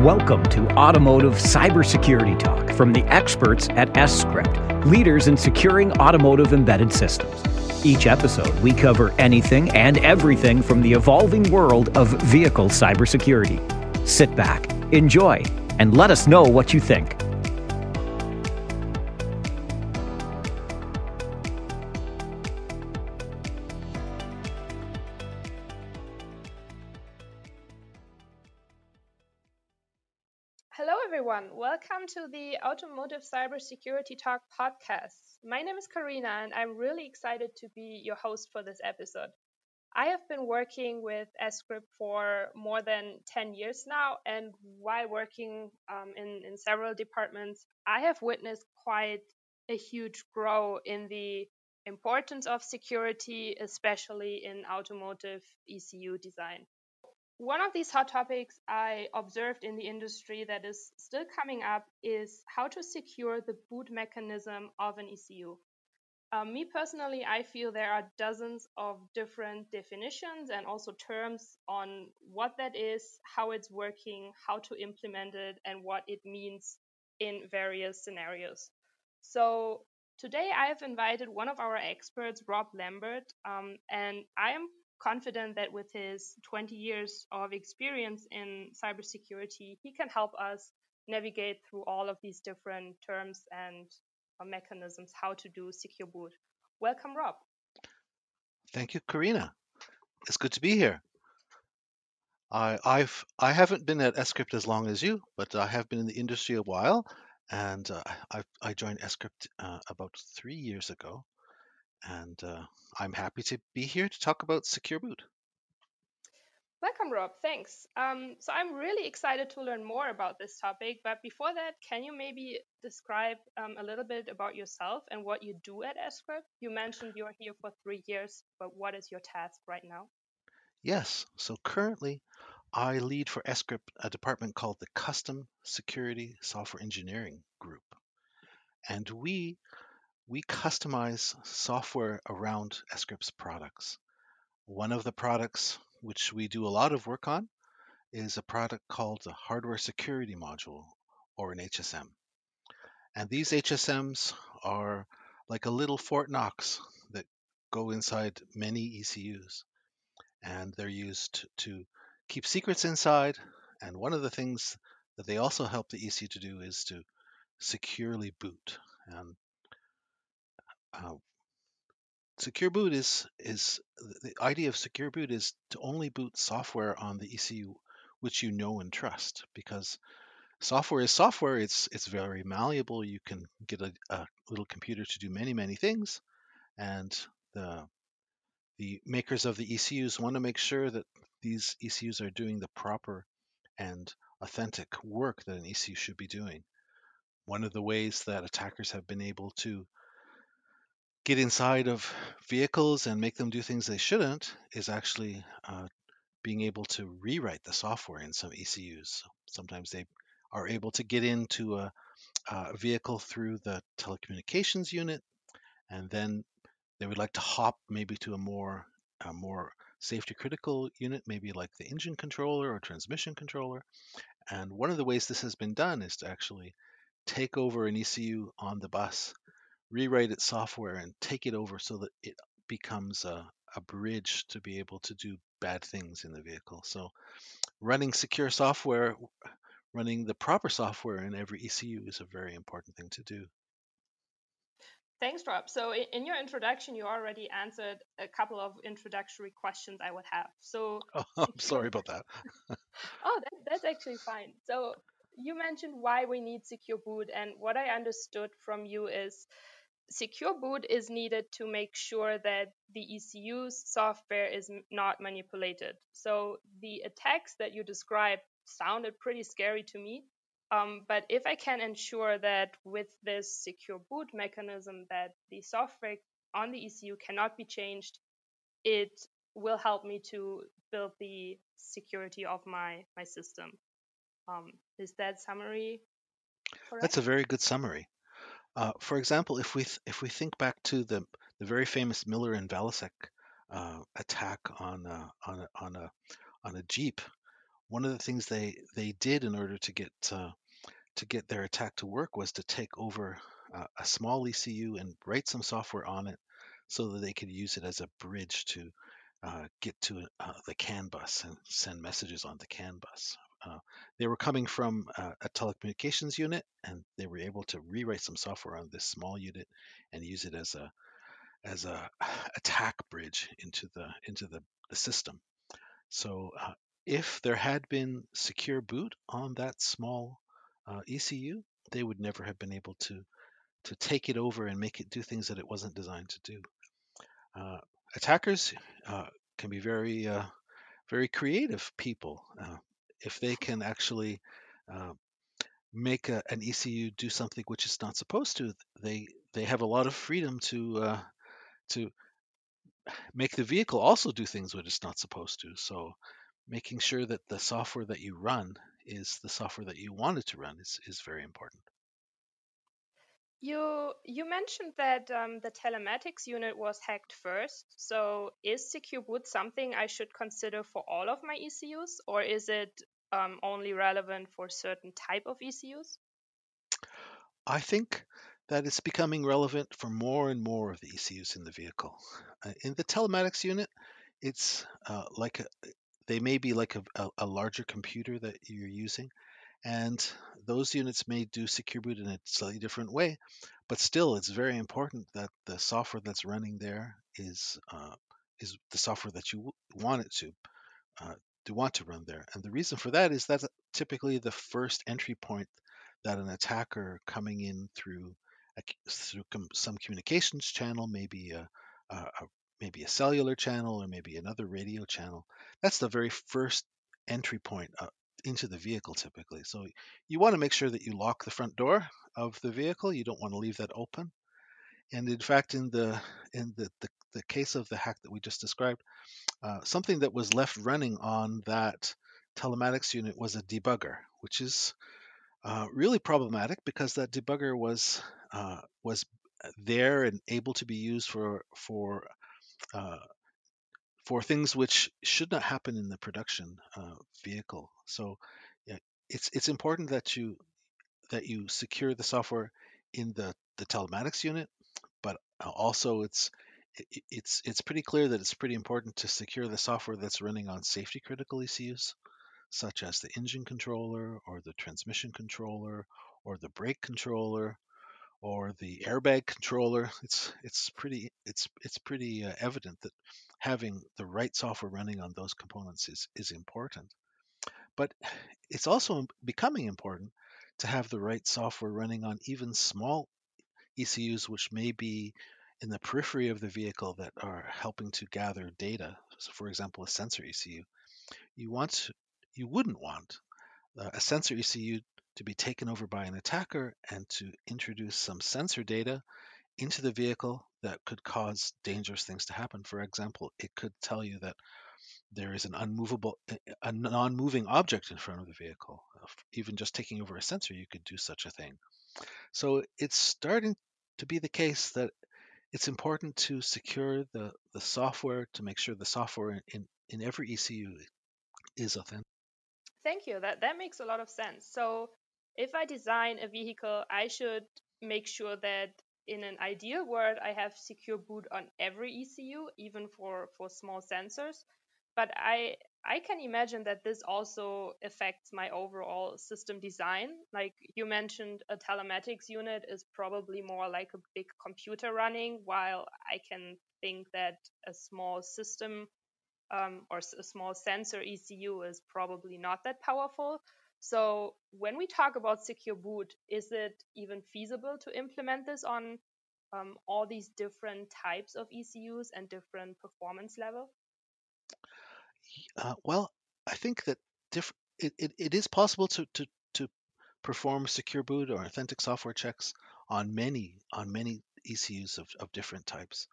Welcome to Automotive Cybersecurity Talk from the experts at ESCRYPT, leaders in securing automotive embedded systems. Each episode, we cover anything and everything from the evolving world of vehicle cybersecurity. Sit back, enjoy, and let us know what you think. Welcome to the Automotive Cybersecurity Talk podcast. My name is Carina, and I'm really excited to be your host for this episode. I have been working with ESCRYPT for more than 10 years now, and while working in several departments, I have witnessed quite a huge growth in the importance of security, especially in automotive ECU design. One of these hot topics I observed in the industry that is still coming up is how to secure the boot mechanism of an ECU. Me personally, I feel there are dozens of different definitions and also terms on what that is, how it's working, how to implement it, and what it means in various scenarios. So today I have invited one of our experts, Rob Lambert, and I am confident that with his 20 years of experience in cybersecurity, he can help us navigate through all of these different terms and mechanisms, how to do secure boot. Welcome, Rob. Thank you, Carina. It's good to be here. I haven't been at ESCRYPT as long as you, but I have been in the industry a while, and I joined ESCRYPT about 3 years ago. And I'm happy to be here to talk about Secure Boot. Welcome, Rob. Thanks. So I'm really excited to learn more about this topic. But before that, can you maybe describe a little bit about yourself and what you do at ESCRYPT? You mentioned you're here for 3 years, but what is your task right now? Yes. So currently, I lead for ESCRYPT a department called the Custom Security Software Engineering Group. And we customize software around ESCRYPT's products. One of the products which we do a lot of work on is a product called the Hardware Security Module, or an HSM. And these HSMs are like a little Fort Knox that go inside many ECUs. And they're used to keep secrets inside. And one of the things that they also help the ECU to do is to securely boot. And secure boot is the idea of secure boot is to only boot software on the ECU which you know and trust, because software is software. It's very malleable. You can get a little computer to do many things, and the makers of the ECUs want to make sure that these ECUs are doing the proper and authentic work that an ECU should be doing. One of the ways that attackers have been able to get inside of vehicles and make them do things they shouldn't is actually being able to rewrite the software in some ECUs. Sometimes they are able to get into a vehicle through the telecommunications unit, and then they would like to hop maybe to a more safety critical unit, maybe like the engine controller or transmission controller. And one of the ways this has been done is to actually take over an ECU on the bus, rewrite its software and take it over so that it becomes a bridge to be able to do bad things in the vehicle. So running secure software, running the proper software in every ECU is a very important thing to do. Thanks, Rob. So in your introduction, you already answered a couple of introductory questions I would have. So I'm sorry about that. That's actually fine. So you mentioned why we need secure boot, and what I understood from you is secure boot is needed to make sure that the ECU's software is not manipulated. So the attacks that you described sounded pretty scary to me. But if I can ensure that with this secure boot mechanism that the software on the ECU cannot be changed, it will help me to build the security of my system. Is that summary correct? That's a very good summary. For example, if we think back to the very famous Miller and Valasek attack on a Jeep, one of the things they did in order to get their attack to work was to take over a small ECU and write some software on it so that they could use it as a bridge to get to the CAN bus and send messages on the CAN bus. They were coming from a telecommunications unit, and they were able to rewrite some software on this small unit and use it as a attack bridge into the system. So if there had been secure boot on that small ECU, they would never have been able to take it over and make it do things that it wasn't designed to do. Attackers can be very, very creative people. If they can actually make an ECU do something which it's not supposed to, they have a lot of freedom to make the vehicle also do things which it's not supposed to. So making sure that the software that you run is the software that you want it to run is very important. You mentioned that the telematics unit was hacked first. So is Secure Boot something I should consider for all of my ECUs, or is it only relevant for certain type of ECUs? I think that it's becoming relevant for more and more of the ECUs in the vehicle. In the telematics unit, it's they may be like a larger computer that you're using. And those units may do secure boot in a slightly different way, but still, it's very important that the software that's running there is the software that you want it to want to run there. And the reason for that is that's typically the first entry point that an attacker coming in through some communications channel, maybe a cellular channel or maybe another radio channel. That's the very first entry point into the vehicle typically. So you want to make sure that you lock the front door of the vehicle. You don't want to leave that open. And in fact, in the case of the hack that we just described, something that was left running on that telematics unit was a debugger, which is really problematic because that debugger was there and able to be used for things which should not happen in the production vehicle. So yeah, it's important that you secure the software in the telematics unit, but also it's pretty clear that it's pretty important to secure the software that's running on safety critical ECUs, such as the engine controller or the transmission controller or the brake controller or the airbag controller. It's pretty evident that having the right software running on those components is important. But it's also becoming important to have the right software running on even small ECUs, which may be in the periphery of the vehicle that are helping to gather data. So for example, a sensor ECU. You wouldn't want a sensor ECU to be taken over by an attacker and to introduce some sensor data into the vehicle that could cause dangerous things to happen. For example, it could tell you that there is a non-moving object in front of the vehicle. Even just taking over a sensor, you could do such a thing. So it's starting to be the case that it's important to secure the software, to make sure the software in every ECU is authentic. Thank you. That makes a lot of sense. So if I design a vehicle, I should make sure that in an ideal world, I have secure boot on every ECU, even for small sensors. But I can imagine that this also affects my overall system design. Like you mentioned, a telematics unit is probably more like a big computer running, while I can think that a small system or a small sensor ECU is probably not that powerful. So when we talk about secure boot, is it even feasible to implement this on all these different types of ECUs and different performance level? Well, I think that it is possible to perform secure boot or authentic software checks on many ECUs of different types.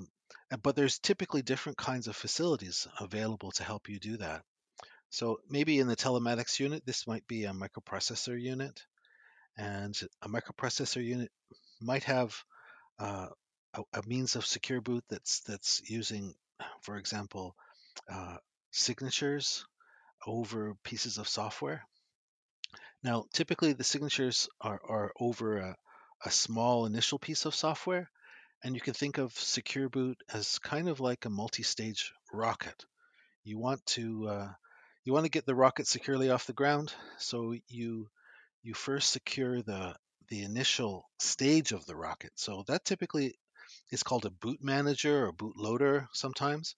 But there's typically different kinds of facilities available to help you do that. So maybe in the telematics unit, this might be a microprocessor unit, and a microprocessor unit might have a means of secure boot that's using, for example, signatures over pieces of software. Now, typically the signatures are over a small initial piece of software, and you can think of Secure Boot as kind of like a multi-stage rocket. You want to get the rocket securely off the ground, so you first secure the initial stage of the rocket. So that typically is called a boot manager or boot loader sometimes.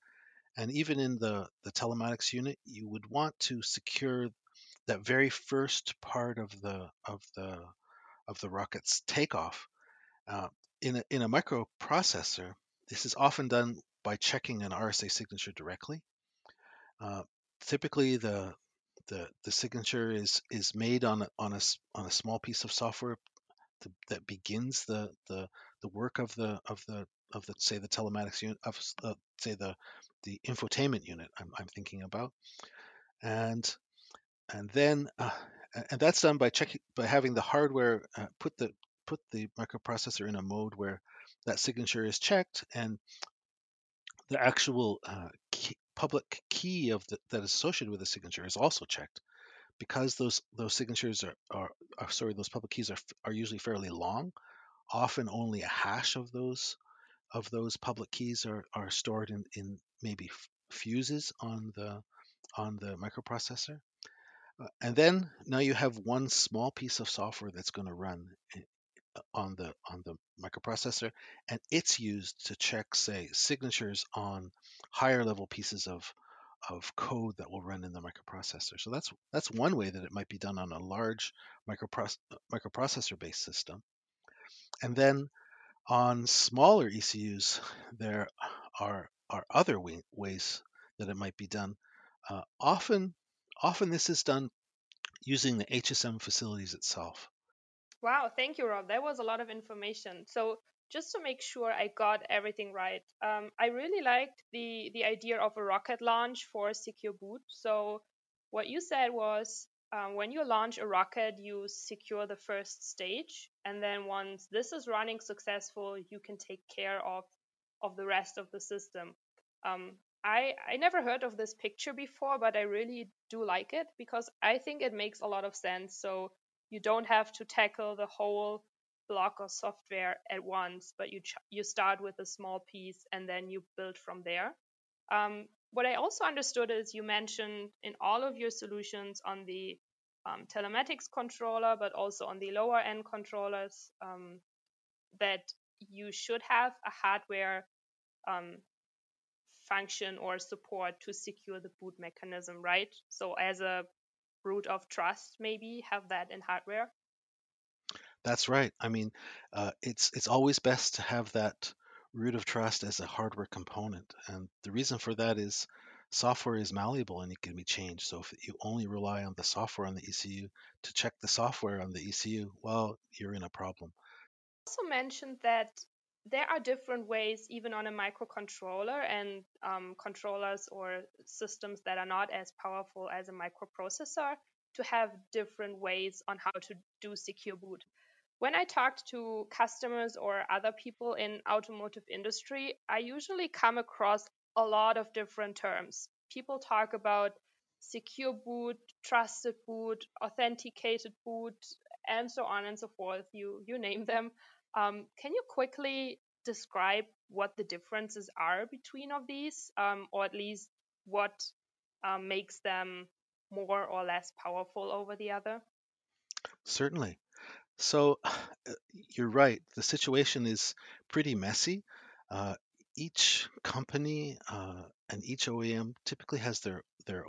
And even in the telematics unit, you would want to secure that very first part of the rocket's takeoff. In a microprocessor, this is often done by checking an RSA signature directly. Typically, the signature is made on a small piece of software that begins the work of the say the telematics unit of say the infotainment unit I'm thinking about, and then that's done by checking, by having the hardware put the microprocessor in a mode where that signature is checked, and the actual public key that is associated with the signature is also checked, because those signatures those public keys are usually fairly long. Often only a hash of those public keys are stored in maybe fuses on the microprocessor, and then now you have one small piece of software that's going to run on the microprocessor, and it's used to check, say, signatures on higher level pieces of code that will run in the microprocessor. So that's one way that it might be done on a large microprocessor based system. And then on smaller ECUs, there are other ways that it might be done. Often this is done using the HSM facilities itself. Wow, thank you, Rob. That was a lot of information. So just to make sure I got everything right, I really liked the idea of a rocket launch for Secure Boot. So what you said was, when you launch a rocket, you secure the first stage, and then once this is running successful, you can take care of the rest of the system. I never heard of this picture before, but I really do like it because I think it makes a lot of sense. So you don't have to tackle the whole block of software at once, but you start with a small piece and then you build from there. What I also understood is you mentioned in all of your solutions on the telematics controller, but also on the lower end controllers, that you should have a hardware function or support to secure the boot mechanism, right? So as a root of trust, maybe have that in hardware. That's right. I mean, it's always best to have that root of trust as a hardware component, and the reason for that is software is malleable and it can be changed. So if you only rely on the software on the ECU to check the software on the ECU, well, you're in a problem. You also mentioned that there are different ways, even on a microcontroller, and controllers or systems that are not as powerful as a microprocessor, to have different ways on how to do Secure Boot. When I talk to customers or other people in automotive industry, I usually come across a lot of different terms. People talk about Secure Boot, Trusted Boot, Authenticated Boot, and so on and so forth. You name them. Can you quickly describe what the differences are between of these, or at least what makes them more or less powerful over the other? Certainly. So you're right. The situation is pretty messy. Each company and each OEM typically has their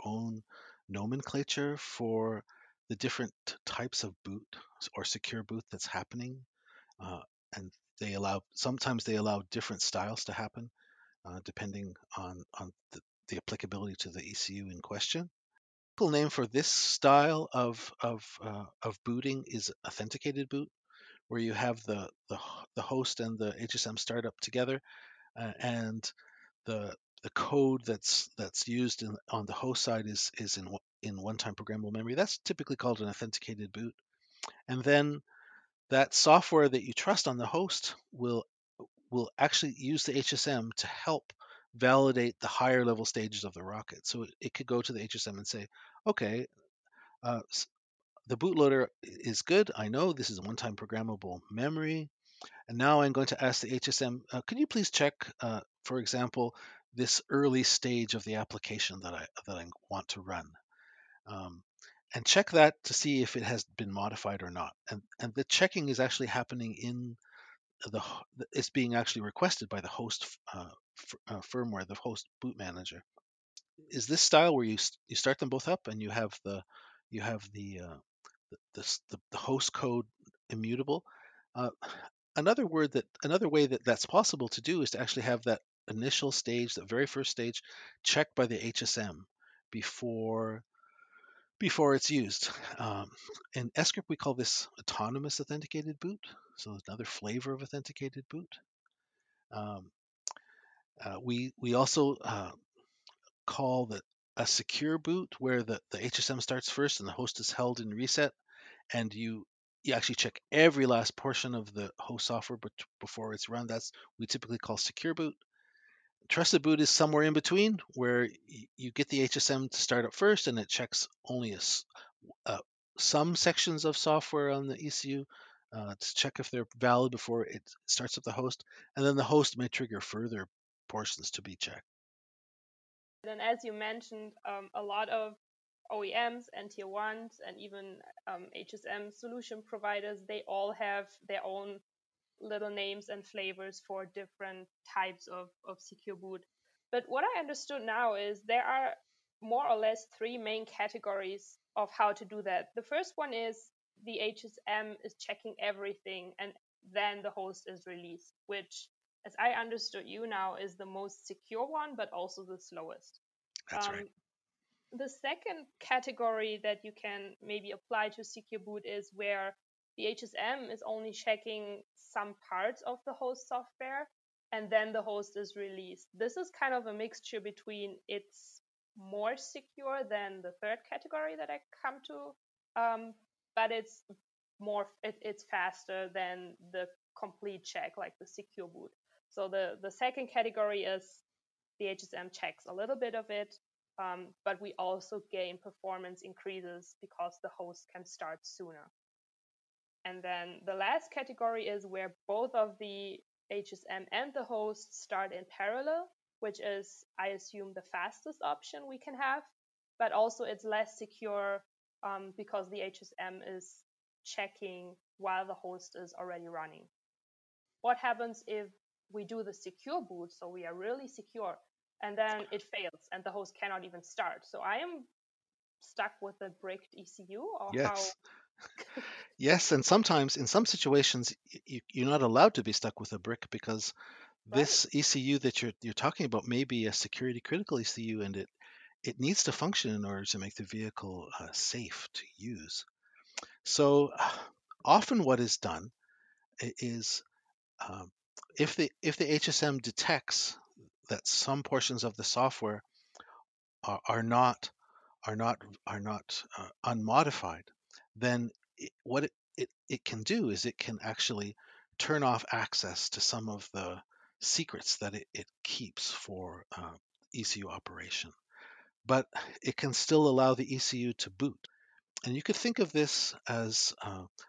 own nomenclature for the different types of boot or Secure Boot that's happening, and sometimes they allow different styles to happen, depending on the applicability to the ECU in question. Name for this style of booting is authenticated boot, where you have the host and the HSM startup together, and the code that's used on the host side is in one-time programmable memory. That's typically called an authenticated boot, and then that software that you trust on the host will actually use the HSM to help validate the higher level stages of the rocket. So it could go to the HSM and say, okay, the bootloader is good. I know this is a one-time programmable memory. And now I'm going to ask the HSM, can you please check, for example, this early stage of the application that I want to run? And check that to see if it has been modified or not. And the checking is actually happening in the, it's being actually requested by the host firmware, the host boot manager. Is this style where you start them both up and you have the host code immutable? Another way that that's possible to do is to actually have that initial stage, that very first stage, checked by the HSM before it's used. In ESCRYPT, we call this autonomous authenticated boot. So another flavor of authenticated boot. We also call that a secure boot, where the HSM starts first and the host is held in reset, and you actually check every last portion of the host software before it's run. That's we typically call secure boot. Trusted boot is somewhere in between, where you get the HSM to start up first, and it checks only some sections of software on the ECU to check if they're valid before it starts up the host, and then the host may trigger further portions to be checked. And as you mentioned, a lot of OEMs and Tier 1s and even HSM solution providers, they all have their own little names and flavors for different types of secure boot. But what I understood now is there are more or less three main categories of how to do that. The first one is the HSM is checking everything and then the host is released, which, as I understood you now, is the most secure one, but also the slowest. That's right. The second category that you can maybe apply to secure boot is where the HSM is only checking some parts of the host software, and then the host is released. This is kind of a mixture between it's more secure than the third category that I come to, but it's more it's faster than the complete check, like the secure boot. So the second category is the HSM checks a little bit of it, but we also gain performance increases because the host can start sooner. And then the last category is where both of the HSM and the host start in parallel, which is, I assume, the fastest option we can have, but also it's less secure because the HSM is checking while the host is already running. What happens if we do the secure boot, so we are really secure, and then it fails and the host cannot even start? So I am stuck with a bricked ECU, or yes. How? Yes, and sometimes in some situations you're not allowed to be stuck with a brick, because this ECU that you're talking about may be a security critical ECU, and it needs to function in order to make the vehicle safe to use. So often what is done is if the HSM detects that some portions of the software are not unmodified, then what it can do is it can actually turn off access to some of the secrets that it keeps for ECU operation, but it can still allow the ECU to boot. And you could think of this as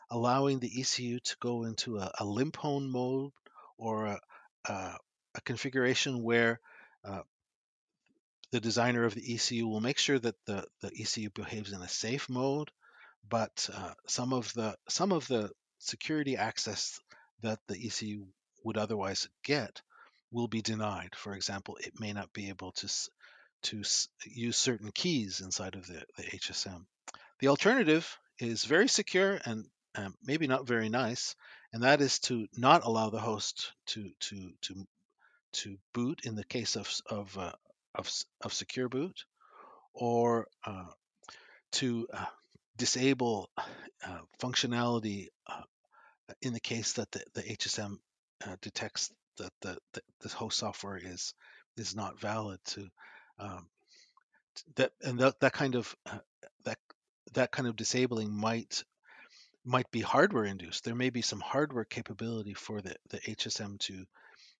allowing the ECU to go into a limp-hone mode, or a configuration where the designer of the ECU will make sure that the ECU behaves in a safe mode, but some of the security access that the ECU would otherwise get will be denied. For example, it may not be able to use certain keys inside of the HSM. The alternative is very secure and maybe not very nice, and that is to not allow the host to boot in the case of secure boot, or to disable functionality in the case that the HSM detects that the host software is not valid. That kind of disabling might be hardware induced. There may be some hardware capability for the HSM to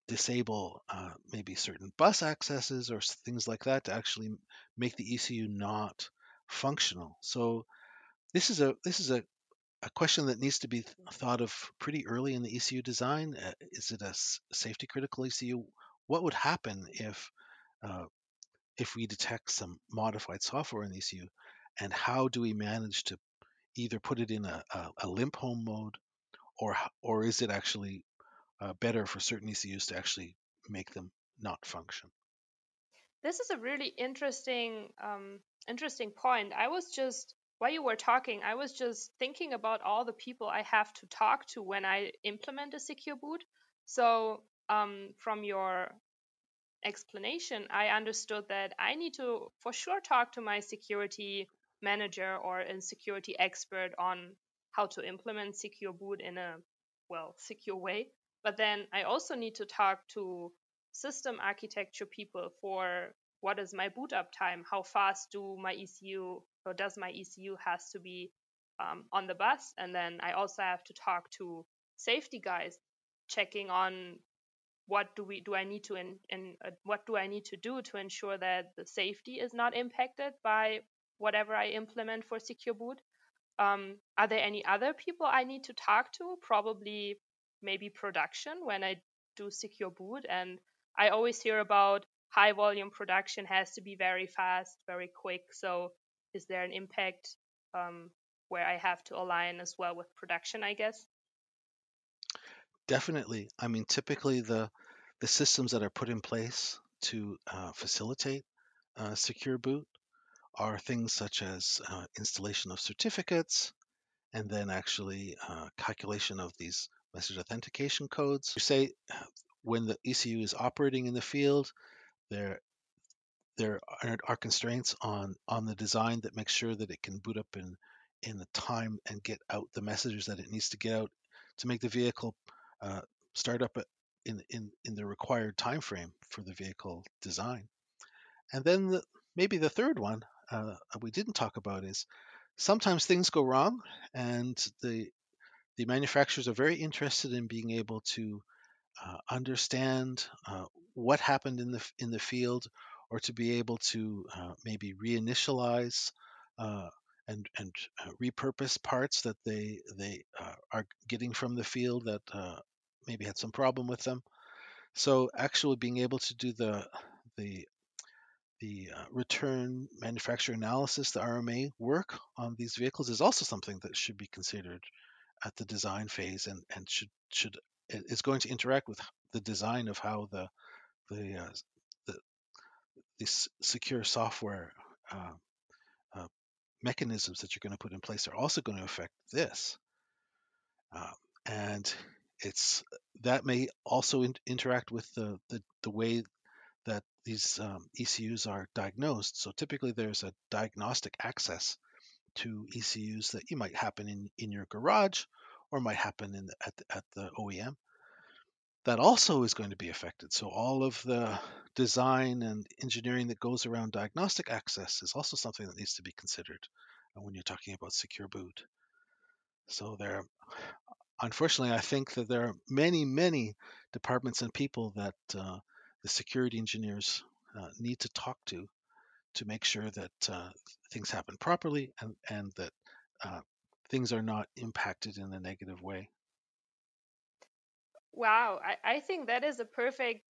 disable maybe certain bus accesses or things like that to actually make the ECU not functional. So this is a question that needs to be thought of pretty early in the ECU design. Is it a safety critical ECU? What would happen if we detect some modified software in the ECU, and how do we manage to either put it in a limp home mode, or is it actually better for certain ECUs to actually make them not function? This is a really interesting point. While you were talking, I was just thinking about all the people I have to talk to when I implement a secure boot. So from your explanation, I understood that I need to for sure talk to my security manager or a security expert on how to implement secure boot in a, secure way. But then I also need to talk to system architecture people for what is my boot up time? How fast does my ECU has to be on the bus? And then I also have to talk to safety guys, checking on what do I need to do to ensure that the safety is not impacted by whatever I implement for secure boot. Are there any other people I need to talk to? Probably maybe production when I do secure boot, and I always hear about high volume production has to be very fast, very quick. So is there an impact where I have to align as well with production, I guess? Definitely. I mean, typically the systems that are put in place to facilitate secure boot are things such as installation of certificates, and then actually calculation of these message authentication codes. You say when the ECU is operating in the field, there are constraints on the design that makes sure that it can boot up in the time and get out the messages that it needs to get out to make the vehicle start up in the required time frame for the vehicle design. And then maybe the third one we didn't talk about is sometimes things go wrong, and the manufacturers are very interested in being able to understand what happened in the field, or to be able to maybe reinitialize and repurpose parts that they are getting from the field that maybe had some problem with them. So actually being able to do the return manufacturer analysis, the RMA work on these vehicles is also something that should be considered at the design phase, and should is going to interact with the design of how the secure software mechanisms that you're going to put in place are also going to affect this, and it's that may also interact with the way that these ECUs are diagnosed. So typically there's a diagnostic access to ECUs that you might happen in your garage, or might happen at the OEM. That also is going to be affected. So all of the design and engineering that goes around diagnostic access is also something that needs to be considered when you're talking about secure boot. So unfortunately, I think that there are many, many departments and people that the security engineers need to talk to make sure that things happen properly and that things are not impacted in a negative way. Wow, I think that is a perfect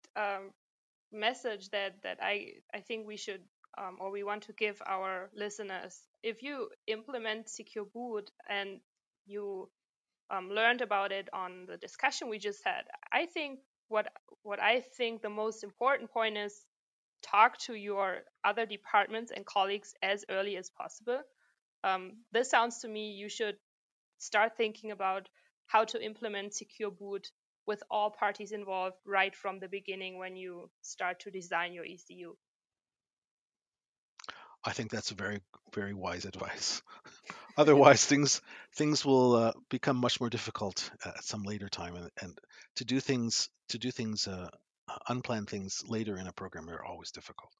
message that I think we should or we want to give our listeners. If you implement secure boot and you learned about it on the discussion we just had, I think what I think the most important point is talk to your other departments and colleagues as early as possible. This sounds to me you should start thinking about how to implement secure boot with all parties involved right from the beginning when you start to design your ECU. I think that's very, very wise advice. Otherwise, things will become much more difficult at some later time, and to do unplanned things later in a program are always difficult.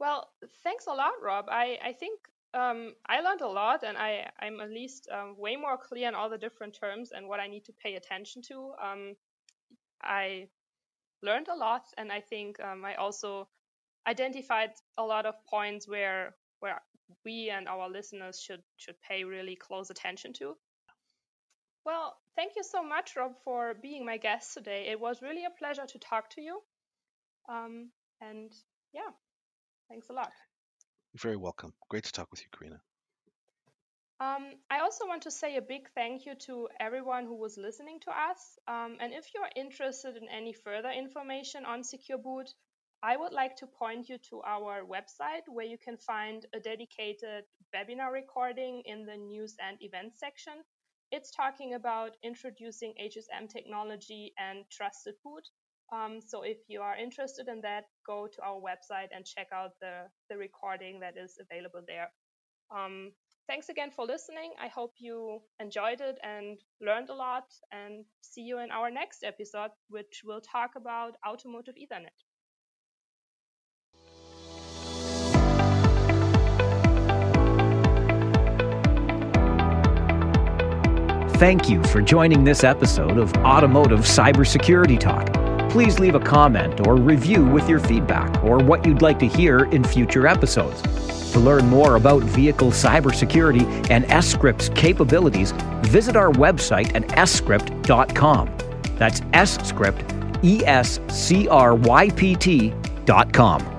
Well, thanks a lot, Rob. I think I learned a lot, and I'm at least way more clear on all the different terms and what I need to pay attention to. I learned a lot, and I think I also identified a lot of points where we and our listeners should pay really close attention to. Well, thank you so much, Rob, for being my guest today. It was really a pleasure to talk to you. And yeah, thanks a lot. You're very welcome. Great to talk with you, Carina. I also want to say a big thank you to everyone who was listening to us. And if you're interested in any further information on Secure Boot, I would like to point you to our website, where you can find a dedicated webinar recording in the news and events section. It's talking about introducing HSM technology and trusted boot. So if you are interested in that, go to our website and check out the recording that is available there. Thanks again for listening. I hope you enjoyed it and learned a lot, and see you in our next episode, which will talk about Automotive Ethernet. Thank you for joining this episode of Automotive Cybersecurity Talk. Please leave a comment or review with your feedback or what you'd like to hear in future episodes. To learn more about vehicle cybersecurity and ESCRYPT's capabilities, visit our website at ESCRYPT.com. That's ESCRYPT, ESCRYPT.com.